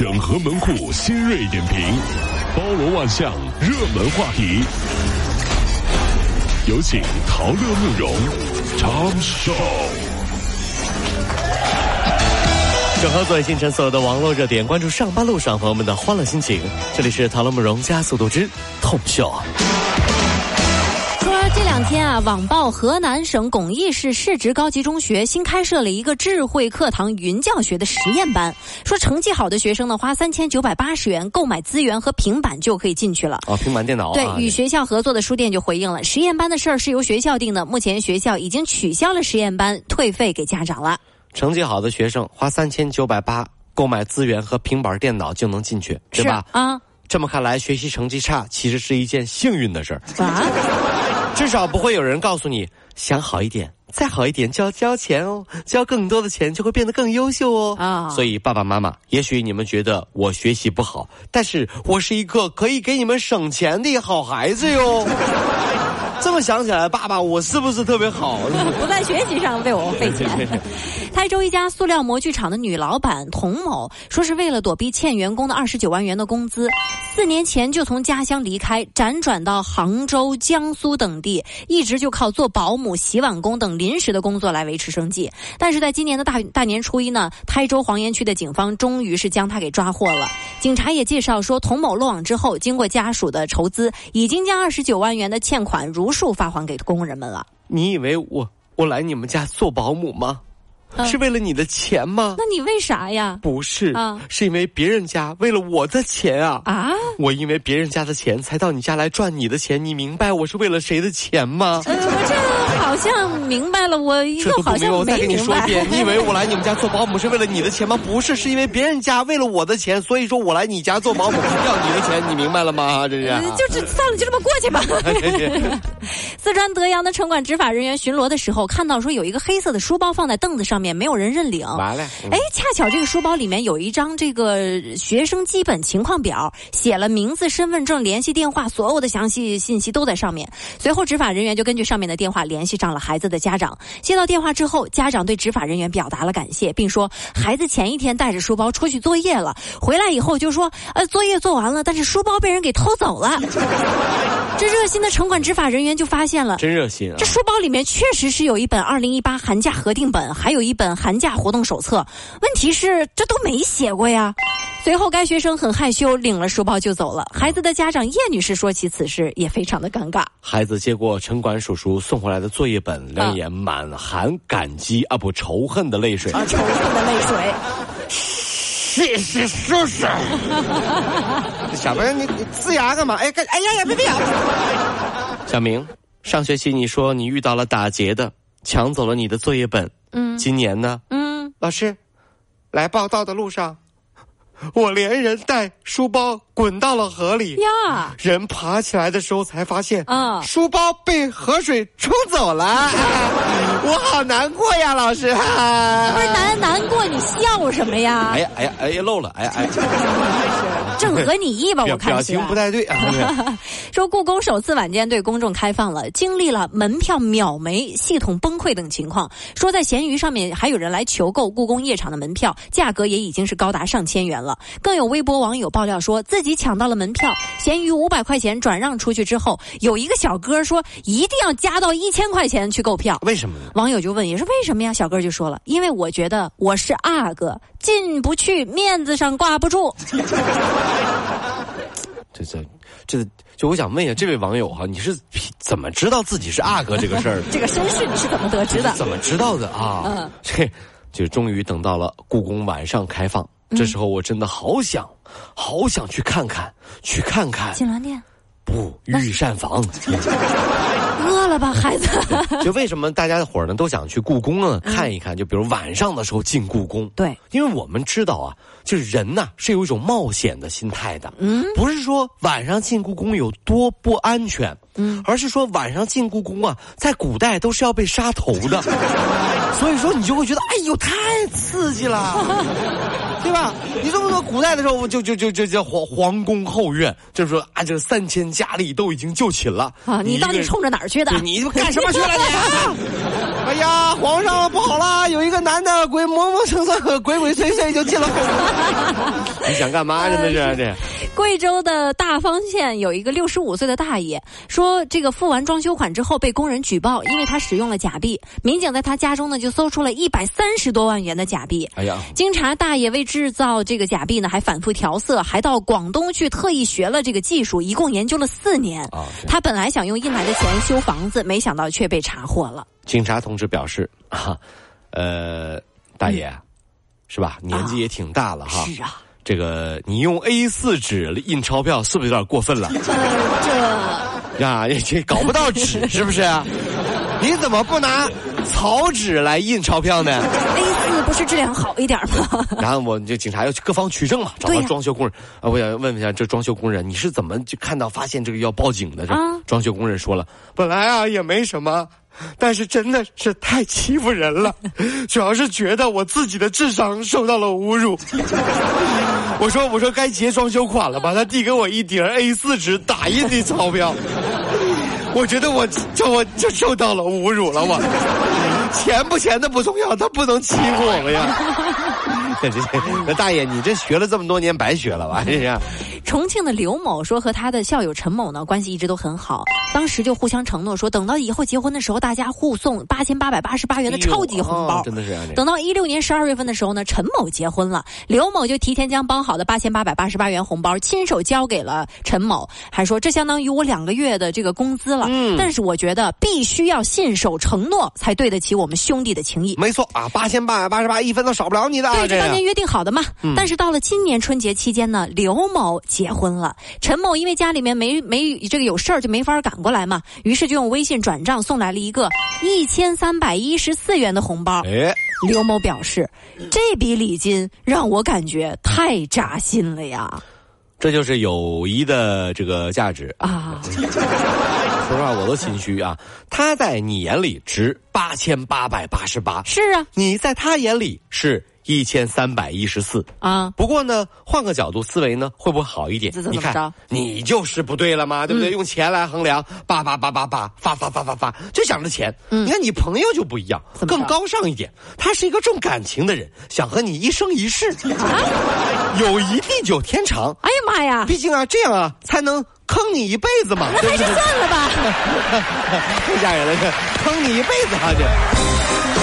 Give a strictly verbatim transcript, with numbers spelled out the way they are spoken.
整合门户新锐点评，包罗万象，热门话题。有请陶乐慕容长寿。整合最新城所有的网络热点，关注上班路上朋友们的欢乐心情。这里是陶乐慕容加速度之痛秀。这两天啊，网曝河南省巩义市市直高级中学新开设了一个智慧课堂云教学的实验班，说成绩好的学生呢，花三千九百八十元购买资源和平板就可以进去了。哦，平板电脑、啊。对，与学校合作的书店就回应了，实验班的事儿是由学校定的，目前学校已经取消了实验班，退费给家长了。成绩好的学生花三千九百八购买资源和平板电脑就能进去，对吧？啊，这么看来，学习成绩差其实是一件幸运的事儿啊。至少不会有人告诉你，想好一点，再好一点就要交钱哦，交更多的钱就会变得更优秀哦。啊、oh. ，所以爸爸妈妈，也许你们觉得我学习不好，但是我是一个可以给你们省钱的好孩子哟。这么想起来，爸爸，我是不是特别好？不在学习上为我费钱。台州一家塑料模具厂的女老板童某，说是为了躲避欠员工的二十九万元的工资，四年前就从家乡离开，辗转到杭州、江苏等地，一直就靠做保姆、洗碗工等临时的工作来维持生计。但是在今年的大大年初一呢，台州黄岩区的警方终于是将他给抓获了。警察也介绍说，童某落网之后，经过家属的筹资，已经将二十九万元的欠款如无数发还给工人们了。你以为我我来你们家做保姆吗？啊、是为了你的钱吗？那你为啥呀？不是啊，是因为别人家为了我的钱啊！啊，我因为别人家的钱才到你家来赚你的钱，你明白我是为了谁的钱吗？呃、我这好像明白了，我又好像没明白。我再跟你说一遍，你以为我来你们家做保姆是为了你的钱吗？不是，是因为别人家为了我的钱，所以说我来你家做保姆要你的钱，你明白了吗？这是、啊呃、就这算了，就这么过去吧。四川德阳的城管执法人员巡逻的时候，看到说有一个黑色的书包放在凳子上面，没有人认领。完了，哎，恰巧这个书包里面有一张这个学生基本情况表，写了名字、身份证、联系电话，所有的详细信息都在上面。随后执法人员就根据上面的电话联系上了孩子的家长。接到电话之后，家长对执法人员表达了感谢，并说孩子前一天带着书包出去作业了，回来以后就说呃作业做完了，但是书包被人给偷走了。这热心的城管执法人员就发现现了，真热心啊！这书包里面确实是有一本二零一八寒假核定本，还有一本寒假活动手册。问题是这都没写过呀。随后该学生很害羞，领了书包就走了。孩子的家长叶女士说起此事也非常的尴尬。孩子接过城管叔叔送回来的作业本，两眼满含感激啊不仇恨的泪水啊仇恨的泪水。谢谢叔叔。小朋友，你你呲牙干嘛？哎哎呀呀，别别！小明。上学期你说你遇到了打劫的，抢走了你的作业本。嗯，今年呢？嗯，老师，来报道的路上，我连人带书包滚到了河里呀！人爬起来的时候才发现，啊、哦，书包被河水冲走了，哎、我好难过呀，老师。哎、不是难难过，你笑什么呀？哎呀哎呀哎呀，漏了，哎呀哎呀。正合你意吧，我看表情不太对啊。说故宫首次晚间对公众开放了，经历了门票秒没、系统崩溃等情况。说在闲鱼上面还有人来求购故宫夜场的门票，价格也已经是高达上千元了。更有微博网友爆料说自己抢到了门票，闲鱼五百块钱转让出去之后，有一个小哥说一定要加到一千块钱去购票。为什么？网友就问也是为什么呀？小哥就说了，因为我觉得我是阿哥，进不去面子上挂不住。这这这，就我想问一下这位网友哈、啊，你是怎么知道自己是阿哥这个事儿？这个身世你是怎么得知的？怎么知道的啊？嗯，这就终于等到了故宫晚上开放，这时候我真的好想，嗯、好想去看看，去看看。锦銮殿？不，御膳房。饿了吧，孩子？就为什么大家伙儿呢都想去故宫啊、嗯、看一看？就比如晚上的时候进故宫，对，因为我们知道啊，就是人呐、啊、是有一种冒险的心态的，嗯，不是说晚上进故宫有多不安全，嗯，而是说晚上进故宫啊，在古代都是要被杀头的，所以说你就会觉得哎呦太刺激了。对吧？你这么说，古代的时候就就就就叫皇皇宫后院，就是说啊，这三千佳丽都已经就寝了啊！你到底冲着哪儿去的？你干什么去了你？哎呀，皇上不好啦，有一个男的鬼磨磨蹭蹭、鬼鬼祟祟就进了后宫。你想干嘛？真的是、呃、这。贵州的大方县有一个六十五岁的大爷，说这个付完装修款之后被工人举报，因为他使用了假币。民警在他家中呢就搜出了一百三十多万元的假币。哎呀！经查，大爷为制造这个假币呢，还反复调色，还到广东去特意学了这个技术，一共研究了四年。哦、他本来想用印来的钱修房子，没想到却被查获了。警察同志表示：“哈、啊，呃，大爷、嗯，是吧？年纪也挺大了哈、啊。是啊。”这个你用 A 四 纸印钞票是不是有点过分了？这呀，这搞不到纸是不是啊？你怎么不拿草纸来印钞票呢 ？A 四 不是质量好一点吗？然后我这警察要去各方取证嘛，找到装修工人。啊，我想问一下，这装修工人你是怎么就看到发现这个要报警的？这、嗯、装修工人说了，本来啊也没什么。但是真的是太欺负人了，主要是觉得我自己的智商受到了侮辱。我说我说该结装修款了吧，他递给我一叠 A 四 纸打印的钞票，我觉得我就我就受到了侮辱了。我钱不钱的不重要，他不能欺负我们呀。那大爷你这学了这么多年白学了吧？这是重庆的刘某说，和他的校友陈某呢关系一直都很好，当时就互相承诺说，等到以后结婚的时候，大家互送八千八百八十八元的超级红包。哎哦、真的是、啊。等到一六年十二月份的时候呢，陈某结婚了，刘某就提前将包好的八千八百八十八元红包亲手交给了陈某，还说这相当于我两个月的这个工资了。嗯。但是我觉得必须要信守承诺，才对得起我们兄弟的情谊。没错啊，八千八百八十八一分都少不了你的、啊。对，这当年约定好的嘛。嗯、但是到了今年春节期间呢，刘某结婚了，陈某因为家里面没没这个有事儿就没法赶过来嘛，于是就用微信转账送来了一个一千三百一十四元的红包。哎，刘某表示，这笔礼金让我感觉太扎心了呀！这就是友谊的这个价值啊！说实话，我都心虚啊。他在你眼里值八千八百八十八，是啊，你在他眼里是。一千三百一十四啊！不过呢，换个角度思维呢，会不会好一点？你看，你就是不对了嘛，对不对？嗯、用钱来衡量，八八八八八，发发发发发，就想着钱。嗯、你看你朋友就不一样，更高尚一点，他是一个重感情的人，想和你一生一世，啊、友谊地久天长。哎呀妈呀！毕竟啊，这样啊，才能。坑你一辈子嘛，那还是算了吧，太吓人了，坑你一辈子啊！这。